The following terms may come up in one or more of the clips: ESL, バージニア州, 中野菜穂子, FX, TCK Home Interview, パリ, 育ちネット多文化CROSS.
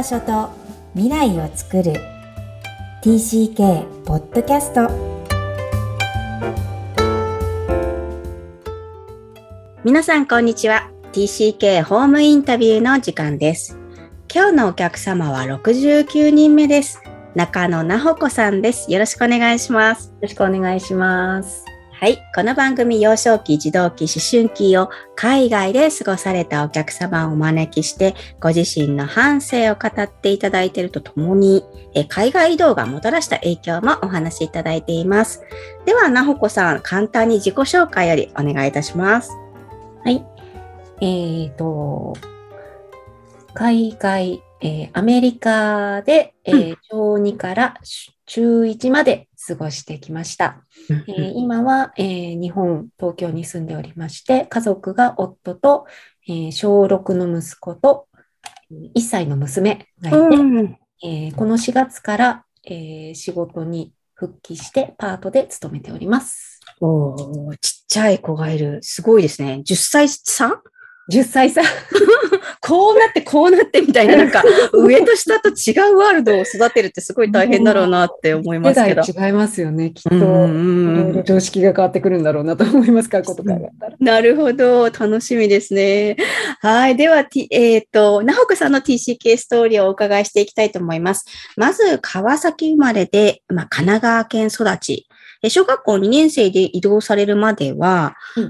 場所と未来をつくる TCK ポッドキャスト。皆さんこんにちは。 TCK ホームインタビューの時間です。今日のお客様は69人目です。中野菜穂子さんです。よろしくお願いします。よろしくお願いします。はい、この番組、幼少期、児童期、思春期を海外で過ごされたお客様をお招きして、ご自身の半生を語っていただいているとともに、海外移動がもたらした影響もお話しいただいています。では、菜穂子さん、簡単に自己紹介よりお願いいたします。はい。海外、アメリカで、小2から中1まで過ごしてきました。今は、日本、東京に住んでおりまして、家族が夫と、小6の息子と1歳の娘がいて、この4月から、仕事に復帰してパートで勤めております。おー、ちっちゃい子がいる。すごいですね。10歳差10歳差こうなってみたいな、なんか上と下と違うワールドを育てるってすごい大変だろうなって思いますけど。世代違いますよね、きっと。常識が変わってくるんだろうなと思いますから、ことから。なるほど、楽しみですね。はい、では、菜穂子さんの TCK ストーリーをお伺いしていきたいと思います。まず、川崎生まれで、神奈川県育ち。小学校2年生で移動されるまでは、ず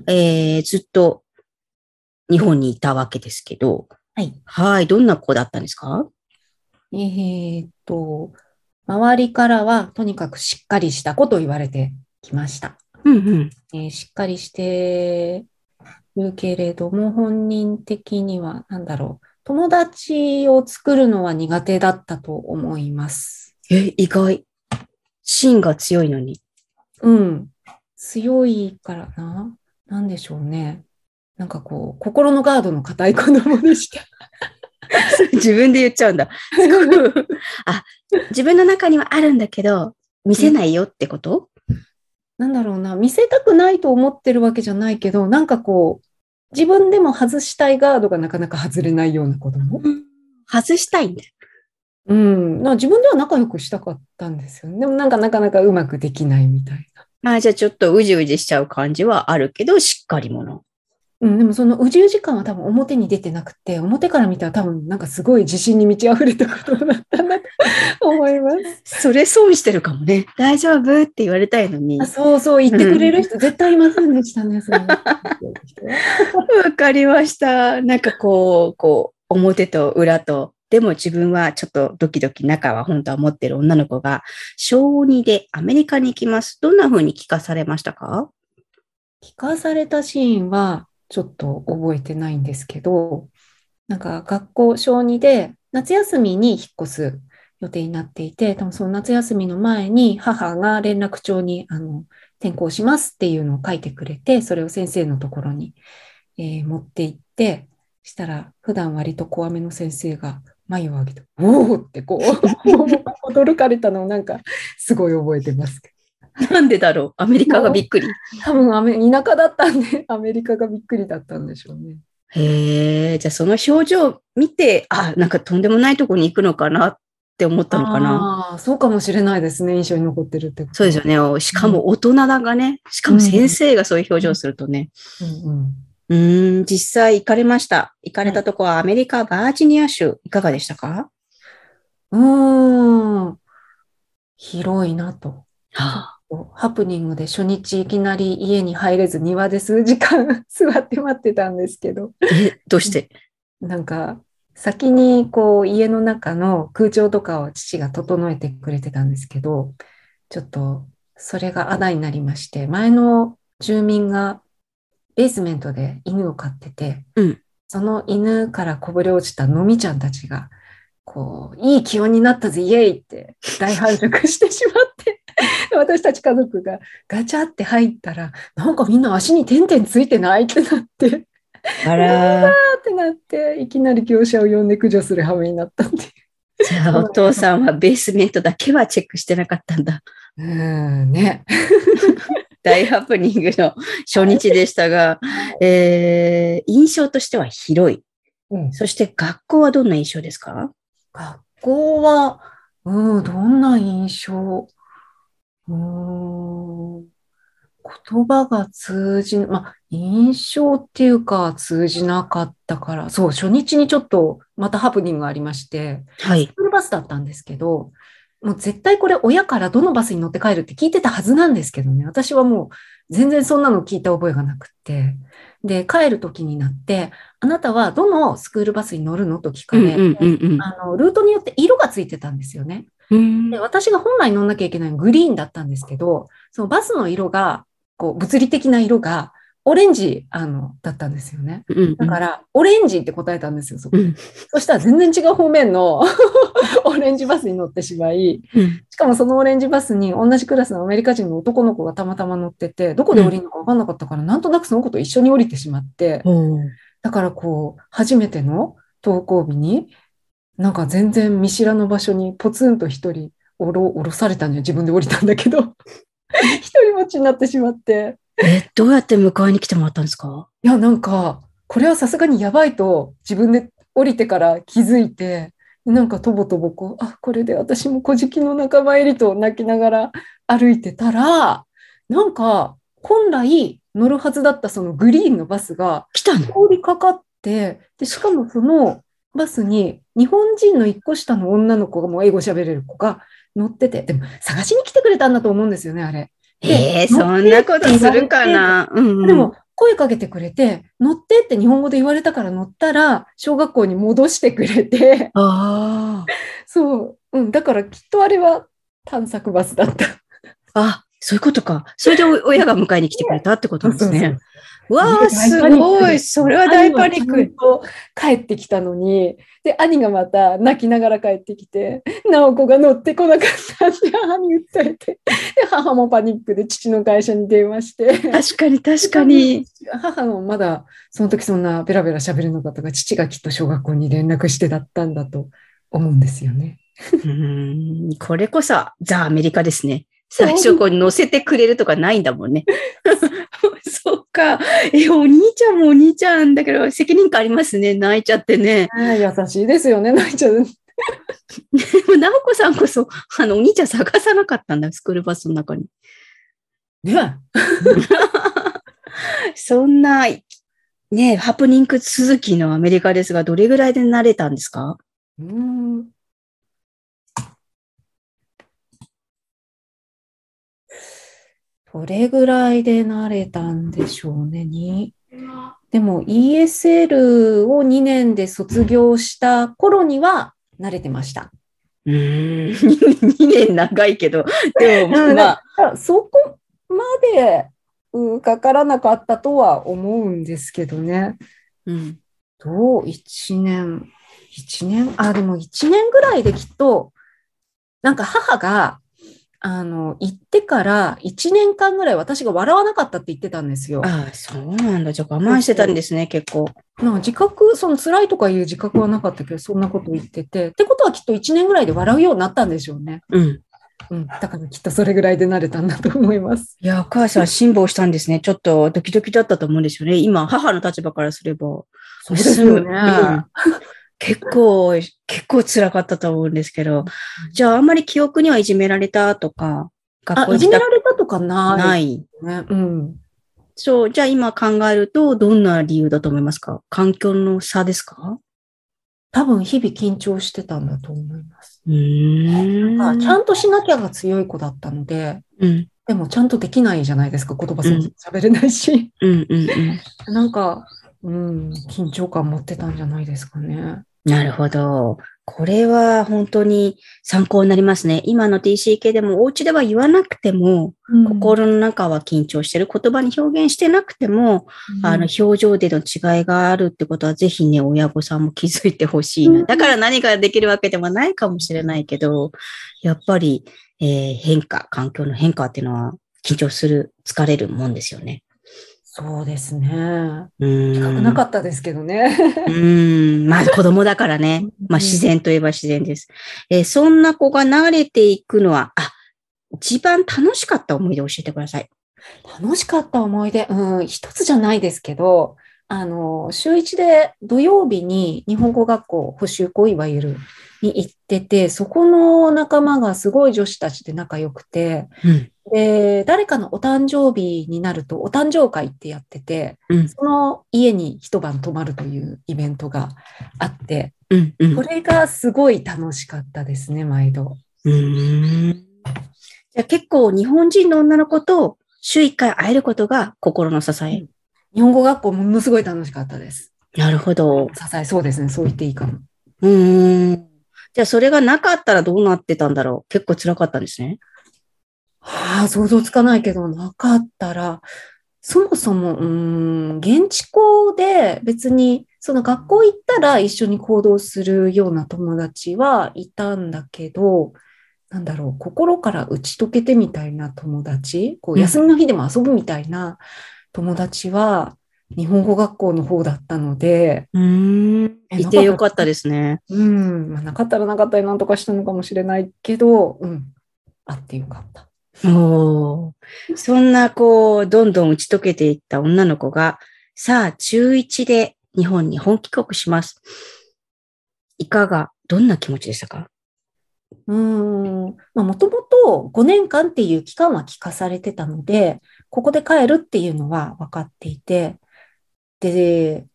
っと日本にいたわけですけど、はい、どんな子だったんですか？周りからはとにかくしっかりした子と言われてきました。しっかりしてるけれども、本人的には友達を作るのは苦手だったと思います。意外。芯が強いのに。強いからな。なんでしょうね。心のガードの固い子供でした。自分で言っちゃうんだ。すごい。自分の中にはあるんだけど、見せないよってこと？見せたくないと思ってるわけじゃないけど、自分でも外したいガードがなかなか外れないような子供。外したいんだ。自分では仲良くしたかったんですよね。でもなかなかうまくできないみたいな。じゃあちょっとうじうじしちゃう感じはあるけど、しっかり者。でもそのうじうじ感は多分表に出てなくて、表から見たら多分すごい自信に満ち溢れたことだったなと思います。それ損してるかもね。大丈夫って言われたいのに。そう言ってくれる人絶対いませんでしたね。わかりました。表と裏と。でも自分はちょっとドキドキ中は本当は持ってる女の子が小2でアメリカに行きます。どんな風に聞かされましたか？聞かされたシーンは、ちょっと覚えてないんですけど、学校小2で夏休みに引っ越す予定になっていて、多分その夏休みの前に母が連絡帳に転校しますっていうのを書いてくれて、それを先生のところに、持って行って、したら普段割と怖めの先生が眉を上げて、おーって驚かれたのをすごい覚えてます。なんでだろう？アメリカがびっくり。多分田舎だったんで、アメリカがびっくりだったんでしょうね。へえ、じゃあその表情を見て、とんでもないとこに行くのかなって思ったのかな。そうかもしれないですね、印象に残ってるってこと。そうですよね。しかも大人がね、しかも先生がそういう表情をするとね。実際行かれました。行かれたとこはアメリカ、バージニア州、いかがでしたか？広いなと。ハプニングで初日いきなり家に入れず庭で数時間座って待ってたんですけど。どうして？先に家の中の空調とかを父が整えてくれてたんですけど、ちょっとそれが穴になりまして、前の住民がベースメントで犬を飼ってて、その犬からこぼれ落ちたのみちゃんたちがいい気温になったぜイエイって大繁殖してしまって私たち家族がガチャって入ったら、みんな足に点々ついてないってなって、あらーってなって、いきなり業者を呼んで駆除する羽目になったっていう。じゃあお父さんはベースメントだけはチェックしてなかったんだ。ね。大ハプニングの初日でしたが、印象としては広い。そして学校はどんな印象ですか？学校は、どんな印象？言葉が通じ、印象っていうか通じなかったから、そう、初日にちょっとまたハプニングがありまして、はい、スクールバスだったんですけど、もう絶対これ親からどのバスに乗って帰るって聞いてたはずなんですけどね、私はもう全然そんなの聞いた覚えがなくって、で、帰る時になって、あなたはどのスクールバスに乗るのと聞かれ、ルートによって色がついてたんですよね。で、私が本来乗んなきゃいけないのはグリーンだったんですけど、そのバスの色が、こう物理的な色がオレンジだったんですよね。だからオレンジって答えたんですよ、そこ。そしたら全然違う方面のオレンジバスに乗ってしまい、しかもそのオレンジバスに同じクラスのアメリカ人の男の子がたまたま乗ってて、どこで降りるのか分かんなかったから、なんとなくその子と一緒に降りてしまって、だからこう初めての登校日になんか全然見知らぬ場所にポツンと一人降ろされたんじゃ、自分で降りたんだけど一人持ちになってしまって。どうやって迎えに来てもらったんですか？いや、なんかこれはさすがにやばいと自分で降りてから気づいて、なんかとぼとぼこう、あ、これで私も小敷の仲間入りと泣きながら歩いてたら、なんか本来乗るはずだったそのグリーンのバスが来たの、通りかかって、でしかもそのバスに日本人の一個下の女の子が、もう英語喋れる子が乗ってて、でも探しに来てくれたんだと思うんですよね、あれ。そんなことするかな、でも声かけてくれて、乗ってって日本語で言われたから乗ったら、小学校に戻してくれて、そう、だからきっとあれは探索バスだった。あ、そういうことか。それで親が迎えに来てくれたってことなんですね。わあ、すごい。それは大パニック。帰ってきたのに、で、兄がまた泣きながら帰ってきて、直子が乗ってこなかったって母に訴えて、で、母もパニックで父の会社に電話して。確かに、確かに。母もまだ、その時そんなベラベラ喋るのかとか、父がきっと小学校に連絡してだったんだと思うんですよね。これこそ、ザ・アメリカですね。最初こう乗せてくれるとかないんだもんね。そうか。お兄ちゃんもお兄ちゃんだけど、責任感ありますね。泣いちゃってね。優しいですよね、泣いちゃう。でも、直子さんこそ、お兄ちゃん探さなかったんだ、スクールバスの中に。ねそんな、ね、ハプニング続きのアメリカですが、どれぐらいで慣れたんですか？どれぐらいで慣れたんでしょうね。でも ESL を2年で卒業した頃には慣れてました。2年長いけど、でもそこまでかからなかったとは思うんですけどね。1年ぐらいできっと、なんか母が、行ってから1年間ぐらい私が笑わなかったって言ってたんですよ。ああ、そうなんだ。じゃあ我慢してたんですね、結構。自覚、その辛いとかいう自覚はなかったけど、そんなこと言ってて。ってことはきっと1年ぐらいで笑うようになったんでしょうね。だからきっとそれぐらいで慣れたんだと思います。いや、お母さん辛抱したんですね。ちょっとドキドキだったと思うんですよね。今、母の立場からすれば。そうですよね。結構辛かったと思うんですけど。じゃあ、あんまり記憶にはいじめられたとか、学校にいじめられたとかない。ない。そう、じゃあ今考えると、どんな理由だと思いますか？環境の差ですか？多分、日々緊張してたんだと思います。なんかちゃんとしなきゃが強い子だったので、でもちゃんとできないじゃないですか。言葉喋れないし。なんか、緊張感持ってたんじゃないですかね。なるほど。これは本当に参考になりますね。今の TCK でもお家では言わなくても、心の中は緊張してる。言葉に表現してなくても、表情での違いがあるってことは、ぜひね、親御さんも気づいてほしいな。だから何ができるわけではないかもしれないけど、やっぱり、環境の変化っていうのは緊張する、疲れるもんですよね。そうですね。高くなかったですけどね。子供だからね。自然といえば自然です。そんな子が慣れていくのは、一番楽しかった思い出を教えてください。楽しかった思い出、一つじゃないですけど、週1で土曜日に日本語学校補習校いわゆるに行ってて、そこの仲間がすごい女子たちで仲良くて、うん、で誰かのお誕生日になるとお誕生会ってやってて、うん、その家に一晩泊まるというイベントがあって、うんうん、これがすごい楽しかったですね、毎度。じゃあ結構日本人の女の子と週1回会えることが心の支え、うん、日本語学校ものすごい楽しかったです。なるほど、支え、そうですね、そう言っていいかも。じゃあそれがなかったらどうなってたんだろう。結構辛かったんですね。はあ、想像つかないけど、なかったらそもそも現地校で別にその学校行ったら一緒に行動するような友達はいたんだけど、なんだろう、心から打ち解けてみたいな友達、こう休みの日でも遊ぶみたいな友達は日本語学校の方だったので、いてよかったですね。まあ、なかったらなかったりなんとかしたのかもしれないけど、あってよかった。そんなどんどん打ち解けていった女の子が、さあ中1で日本に本帰国します。どんな気持ちでしたか？もともと5年間っていう期間は聞かされてたので、ここで帰るっていうのは分かっていて、で、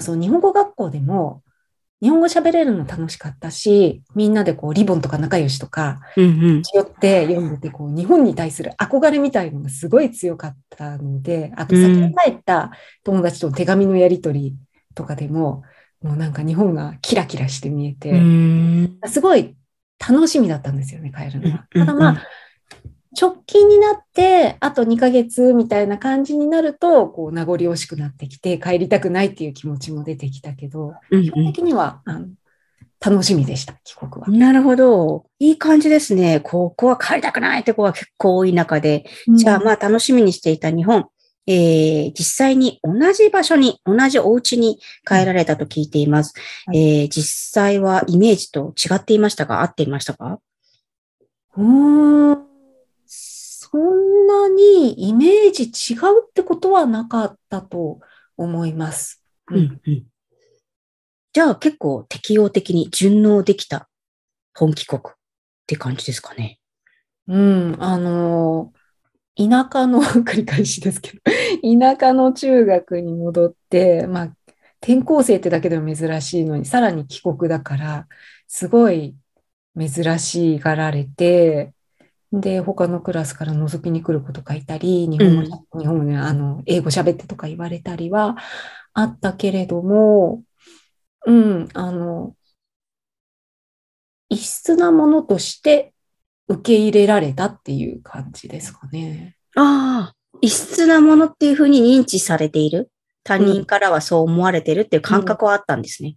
その日本語学校でも日本語喋れるの楽しかったし、みんなでリボンとか仲良しとかしよって読んでて、日本に対する憧れみたいのがすごい強かったので、あと先に帰った友達との手紙のやり取りとかでも、もうなんか日本がキラキラして見えて、すごい楽しみだったんですよね、帰るのは。ただ直近になってあと2ヶ月みたいな感じになると名残惜しくなってきて、帰りたくないっていう気持ちも出てきたけど、基本的には楽しみでした、帰国は。なるほど、いい感じですね。ここは帰りたくないって子が結構多い中で、じゃあまあ楽しみにしていた日本、実際に同じ場所に同じお家に帰られたと聞いています。実際はイメージと違っていましたが、合っていましたか？そんなにイメージ違うってことはなかったと思います。じゃあ結構適応的に順応できた本帰国って感じですかね。田舎の繰り返しですけど、田舎の中学に戻って、まあ転校生ってだけでも珍しいのに、さらに帰国だからすごい珍しがられて。で、他のクラスから覗きに来る子とかいたり、日本語、英語喋ってとか言われたりはあったけれども、異質なものとして受け入れられたっていう感じですかね。ああ、異質なものっていうふうに認知されている。他人からはそう思われてるっていう感覚はあったんですね。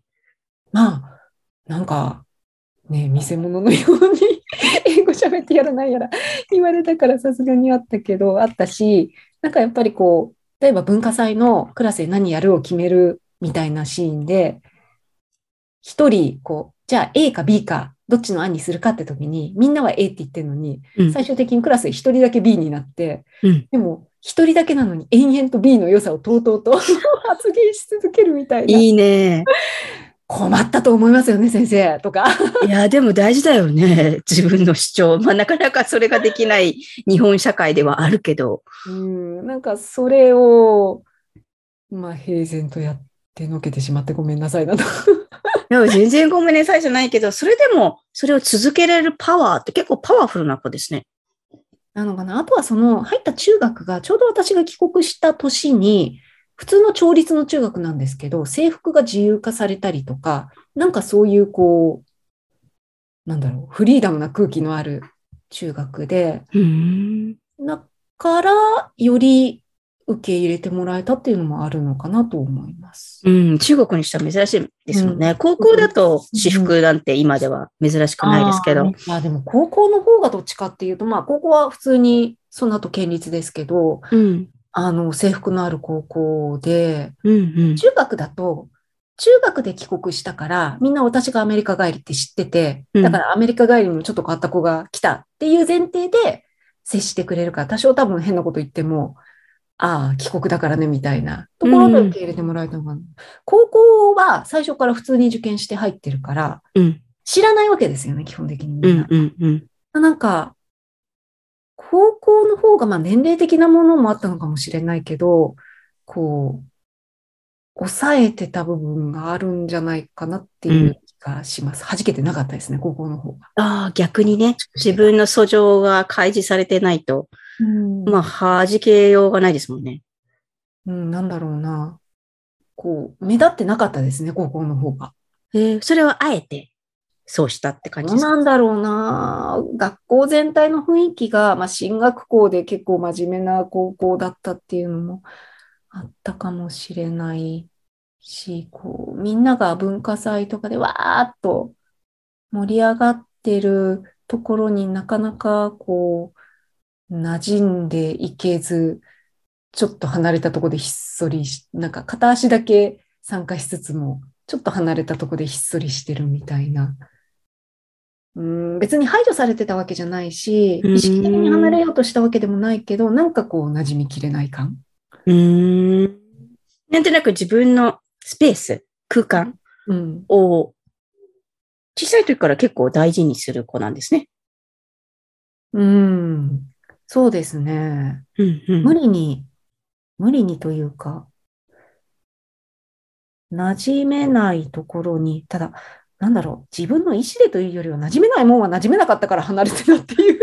まあ、なんか、ね、見せ物のように英語喋ってやらないやら言われたから、さすがにあったけど、あったし、なんかやっぱり例えば文化祭のクラスで何やるを決めるみたいなシーンで、一人じゃあ A か B かどっちの案にするかって時に、みんなは A って言ってるのに、最終的にクラスで一人だけ B になって、でも一人だけなのに延々と B の良さをとうとうと発言し続けるみたいな。いいね。困ったと思いますよね、先生とか。いや、でも大事だよね、自分の主張。まあ、なかなかそれができない日本社会ではあるけど。なんかそれを、まあ、平然とやってのけてしまってごめんなさいなと。でも全然ごめんなさいじゃないけど、それでも、それを続けられるパワーって結構パワフルな子ですね。なのかな。あとは入った中学が、ちょうど私が帰国した年に、普通の町立の中学なんですけど、制服が自由化されたりとか、なんかそういうフリーダムな空気のある中学で、だからより受け入れてもらえたっていうのもあるのかなと思います。中国にしては珍しいですもんね。高校だと私服なんて今では珍しくないですけど。まあでも高校の方がどっちかっていうと、まあ高校は普通にその後県立ですけど、制服のある高校で、中学だと、中学で帰国したから、みんな私がアメリカ帰りって知ってて、だからアメリカ帰りにもちょっと変わった子が来たっていう前提で接してくれるから、多少多分変なこと言っても、ああ帰国だからねみたいなところで受け入れてもらえたのかな、うん、高校は最初から普通に受験して入ってるから、うん、知らないわけですよね基本的にみんな、うんうんうん、なんか高校の方がまあ年齢的なものもあったのかもしれないけどこう抑えてた部分があるんじゃないかなっていう気がします、うん、弾けてなかったですね高校の方が。ああ逆にね自分の訴状が開示されてないとうん、まあ、弾けようがないですもんね。うん、なんだろうな。こう、目立ってなかったですね、高校の方が。それはあえて、そうしたって感じですか？なんだろうな。学校全体の雰囲気が、まあ、進学校で結構真面目な高校だったっていうのもあったかもしれないし、こう、みんなが文化祭とかでわーっと盛り上がってるところになかなか、こう、馴染んでいけず、ちょっと離れたとこでひっそりし、なんか片足だけ参加しつつも、ちょっと離れたとこでひっそりしてるみたいな。別に排除されてたわけじゃないし、意識的に離れようとしたわけでもないけど、なんかこう馴染みきれない感。なんとなく自分のスペース、空間を小さい時から結構大事にする子なんですね。うん、そうですね、うんうん。無理にというか、馴染めないところに、ただ、なんだろう、自分の意思でというよりは、馴染めないもんは馴染めなかったから離れてたっていう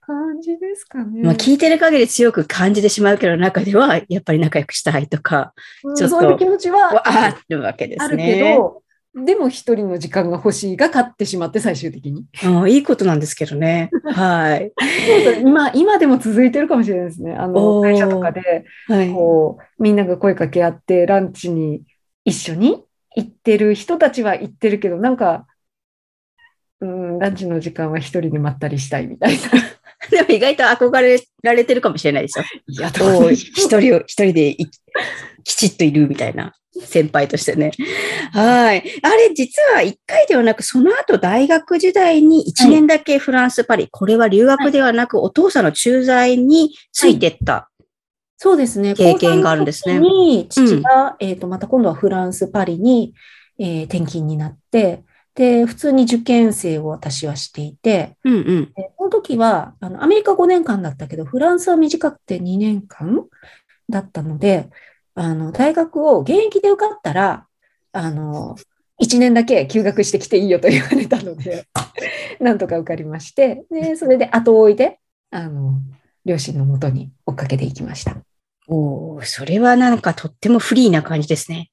感じですかね。まあ、聞いてる限り強く感じてしまうけど、中ではやっぱり仲良くしたいとか、うん、ちょっとそういう気持ちはあるわけですね。あるけど、でも一人の時間が欲しいが勝ってしまって最終的に。いいことなんですけどね。はい。今でも続いてるかもしれないですね。会社とかで、はい、こう、みんなが声かけ合ってランチに一緒に行ってる人たちは行ってるけど、なんか、ランチの時間は一人でまったりしたいみたいな。でも意外と憧れられてるかもしれないですよ。いや、一人できちっといるみたいな先輩としてね。はい。あれ、実は1回ではなく、その後大学時代に1年だけフランス、パリ、これは留学ではなく、お父さんの駐在についてった。そうですね。経験があるんですね。そうですね。父が、また今度はフランス、パリに、転勤になって、で、普通に受験生を私はしていて、うんうん、その時はアメリカ5年間だったけど、フランスは短くて2年間だったので、大学を現役で受かったら、1年だけ休学してきていいよと言われたので、なんとか受かりまして、でそれで後追いで、両親のもとに追っかけていきました。それはなんかとってもフリーな感じですね。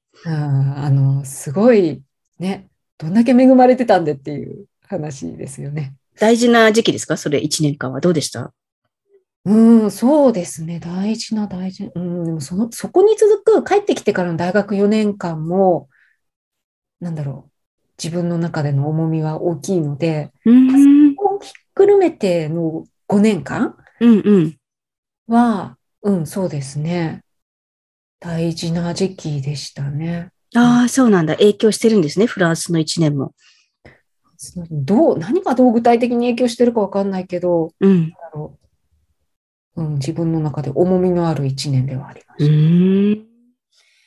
すごいね。どんだけ恵まれてたんでっていう話ですよね。大事な時期ですか？それ1年間はどうでした？そうですね。大事な。でもそこに続く帰ってきてからの大学4年間も、なんだろう、自分の中での重みは大きいので、そこをひっくるめての5年間は、そうですね。大事な時期でしたね。ああ、そうなんだ。影響してるんですね、フランスの1年も。何がどう具体的に影響してるか分かんないけど、自分の中で重みのある1年ではありました。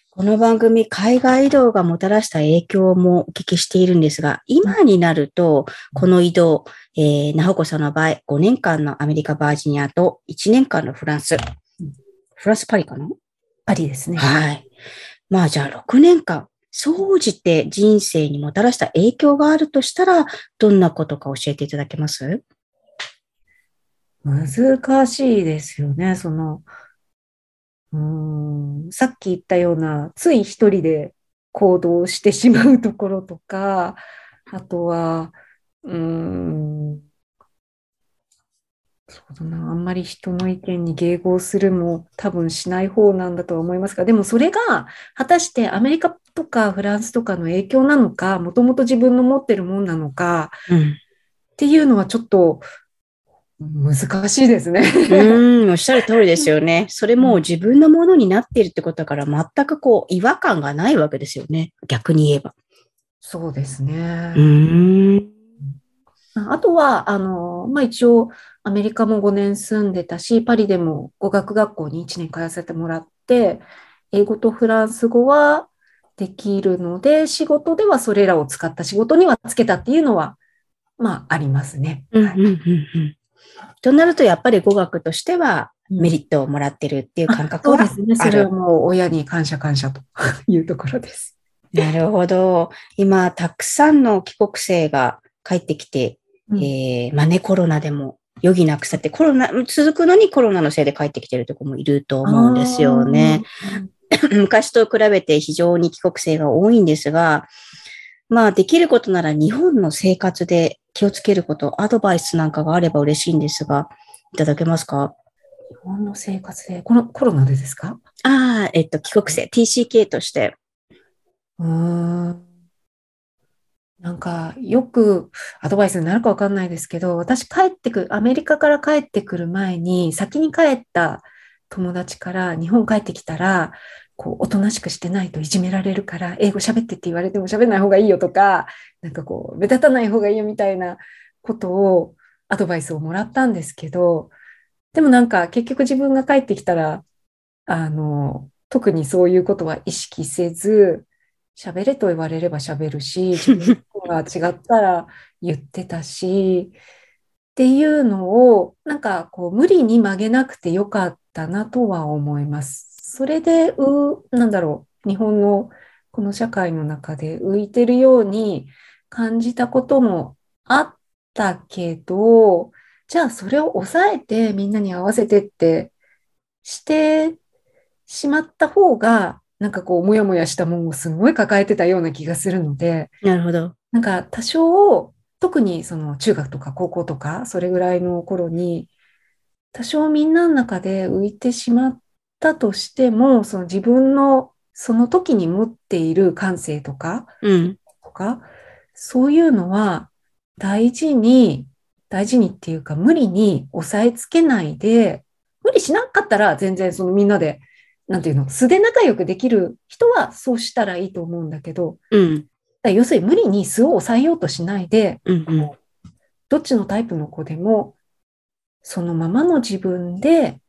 この番組、海外移動がもたらした影響もお聞きしているんですが、今になると、この移動、なほこさんの場合、5年間のアメリカ・バージニアと1年間のフランス。フランス・パリかな？パリですね。はい。まあじゃあ6年間、総じて人生にもたらした影響があるとしたら、どんなことか教えていただけます？難しいですよね。さっき言ったような、つい一人で行動してしまうところとか、あとは、そうだな、あんまり人の意見に迎合するも多分しない方なんだとは思いますが、でもそれが果たしてアメリカとかフランスとかの影響なのか、もともと自分の持ってるもんなのか、っていうのはちょっと難しいですね。おっしゃる通りですよね。それも自分のものになっているってことだから、全くこう違和感がないわけですよね、逆に言えば。そうですね。あとは、一応、アメリカも5年住んでたし、パリでも語学学校に1年通わせてもらって、英語とフランス語はできるので、仕事ではそれらを使った仕事にはつけたっていうのは、ありますね。となると、やっぱり語学としては、メリットをもらってるっていう感覚はある。そうですね。それはもう親に感謝というところです。なるほど。今、たくさんの帰国生が帰ってきて、コロナでも余儀なくさって、コロナ、続くのにコロナのせいで帰ってきてるとこもいると思うんですよね。昔と比べて非常に帰国生が多いんですが、できることなら日本の生活で気をつけること、アドバイスなんかがあれば嬉しいんですが、いただけますか？日本の生活で、このコロナでですか？帰国生、TCK として。なんかよくアドバイスになるかわかんないですけど、私アメリカから帰ってくる前に、先に帰った友達から日本帰ってきたら、おとなしくしてないといじめられるから、英語喋ってって言われても喋んない方がいいよとか、目立たない方がいいよみたいなことを、アドバイスをもらったんですけど、でも結局自分が帰ってきたら、特にそういうことは意識せず、喋れと言われれば喋るし、自分が違ったら言ってたし、っていうのを、無理に曲げなくてよかったなとは思います。それで、日本のこの社会の中で浮いてるように感じたこともあったけど、じゃあそれを抑えてみんなに合わせてってしてしまった方が、もやもやしたもんをすごい抱えてたような気がするので、なるほど。多少、特にその中学とか高校とか、それぐらいの頃に、多少みんなの中で浮いてしまったとしても、その自分のその時に持っている感性とか、そういうのは大事にっていうか、無理に抑えつけないで、無理しなかったら全然そのみんなで、素で仲良くできる人はそうしたらいいと思うんだけど、要するに無理に素を抑えようとしないで、どっちのタイプの子でもそのままの自分で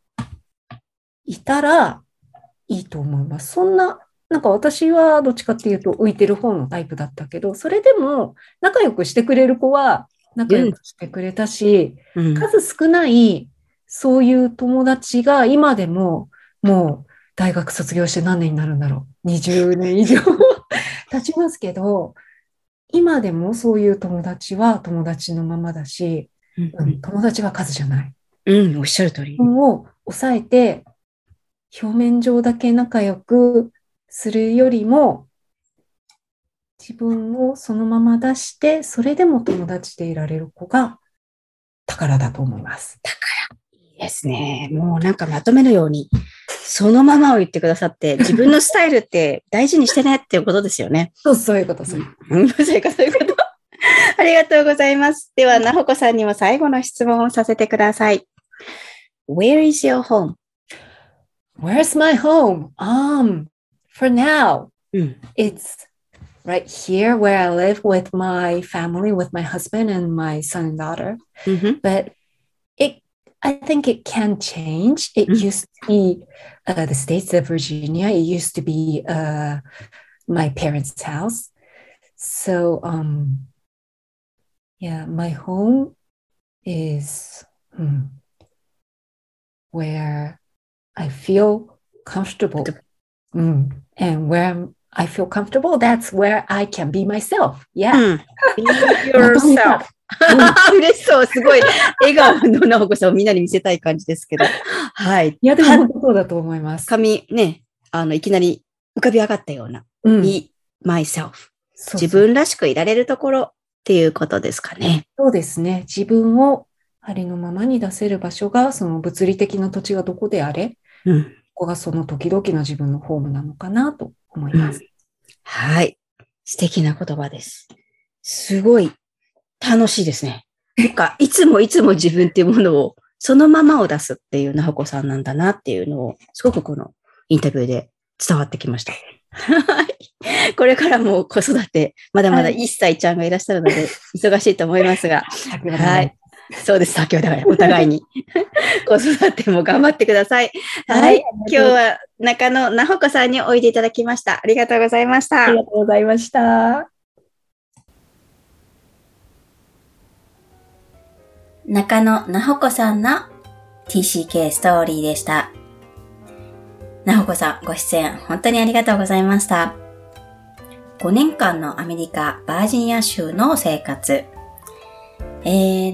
いたらいいと思います。そんな、私はどっちかっていうと浮いてる方のタイプだったけど、それでも仲良くしてくれる子は仲良くしてくれたし、数少ないそういう友達が今でももう大学卒業して何年になるんだろう。20年以上経ちますけど、今でもそういう友達は友達のままだし、友達は数じゃない。おっしゃる通り。を抑えて、表面上だけ仲良くするよりも、自分をそのまま出して、それでも友達でいられる子が宝だと思います。宝。いいですね。もうまとめるように。そのままを言ってくださって、自分のスタイルって大事にしてねっていうことですよね。そういうこと、そういうこと。ありがとうございます。では、なほこさんにも最後の質問をさせてください。Where is your home? Where's my home? For now, it's right here where I live with my family, with my husband and my son and daughter. But I think it can change. It used to be the states of Virginia. It used to be my parents' house. So, my home is where I feel comfortable. And where I feel comfortable, that's where I can be myself. Yeah. Be yourself. 嬉しそう、すごい笑顔のなほこさんをみんなに見せたい感じですけど、いやでも本当そうだと思います。髪ね、いきなり浮かび上がったような、be myself、自分らしくいられるところっていうことですかね。そうですね。自分をありのままに出せる場所がその物理的な土地がどこであれ、ここがその時々の自分のホームなのかなと思います。素敵な言葉です。すごい。楽しいですね。いつも自分っていうものを、そのままを出すっていうなほこさんなんだなっていうのを、すごくこのインタビューで伝わってきました。これからも子育て、まだまだ1歳ちゃんがいらっしゃるので、忙しいと思いますが、はい。そうです、先ほどからお互いに。子育ても頑張ってください。はい。今日は中野菜穂子さんにおいでいただきました。ありがとうございました。ありがとうございました。中野菜穂子さんの TCK ストーリーでした。菜穂子さんご出演本当にありがとうございました。5年間のアメリカバージニア州の生活。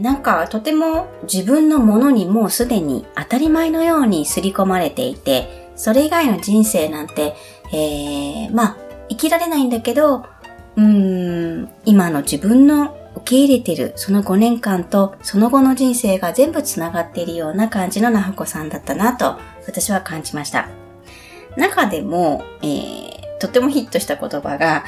なんかとても自分のものにもうすでに当たり前のように刷り込まれていて、それ以外の人生なんて、生きられないんだけど、今の自分の受け入れているその5年間とその後の人生が全部つながっているような感じの菜穂子さんだったなと私は感じました。中でも、とてもヒットした言葉が、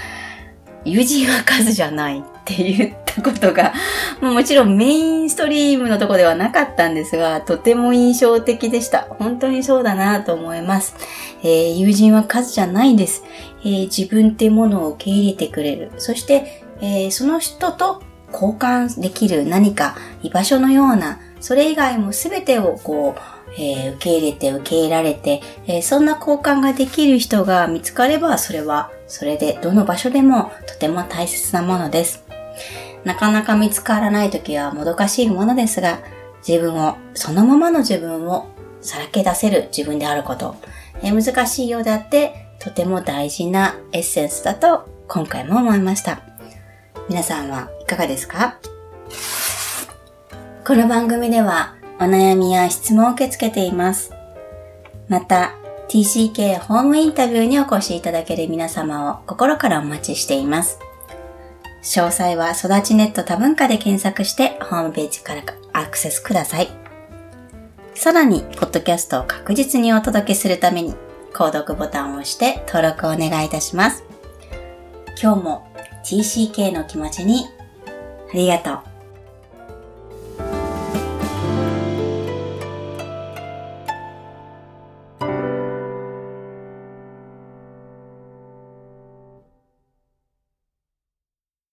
友人は数じゃないって言ったことが、もちろんメインストリームのとこではなかったんですが、とても印象的でした。本当にそうだなと思います。友人は数じゃないです。自分ってものを受け入れてくれる。そして、その人と交換できる何か居場所のような、それ以外も全てをこう、受け入れて受け入れられて、そんな交換ができる人が見つかれば、それはそれでどの場所でもとても大切なものです。なかなか見つからないときはもどかしいものですが、自分をそのままの自分をさらけ出せる自分であること、難しいようであってとても大事なエッセンスだと今回も思いました。皆さんはいかがですか？この番組ではお悩みや質問を受け付けています。また、TCK ホームインタビューにお越しいただける皆様を心からお待ちしています。詳細は育ちネット多文化で検索してホームページからアクセスください。さらに、ポッドキャストを確実にお届けするために、購読ボタンを押して登録をお願いいたします。今日も TCK の気持ちにありがとう。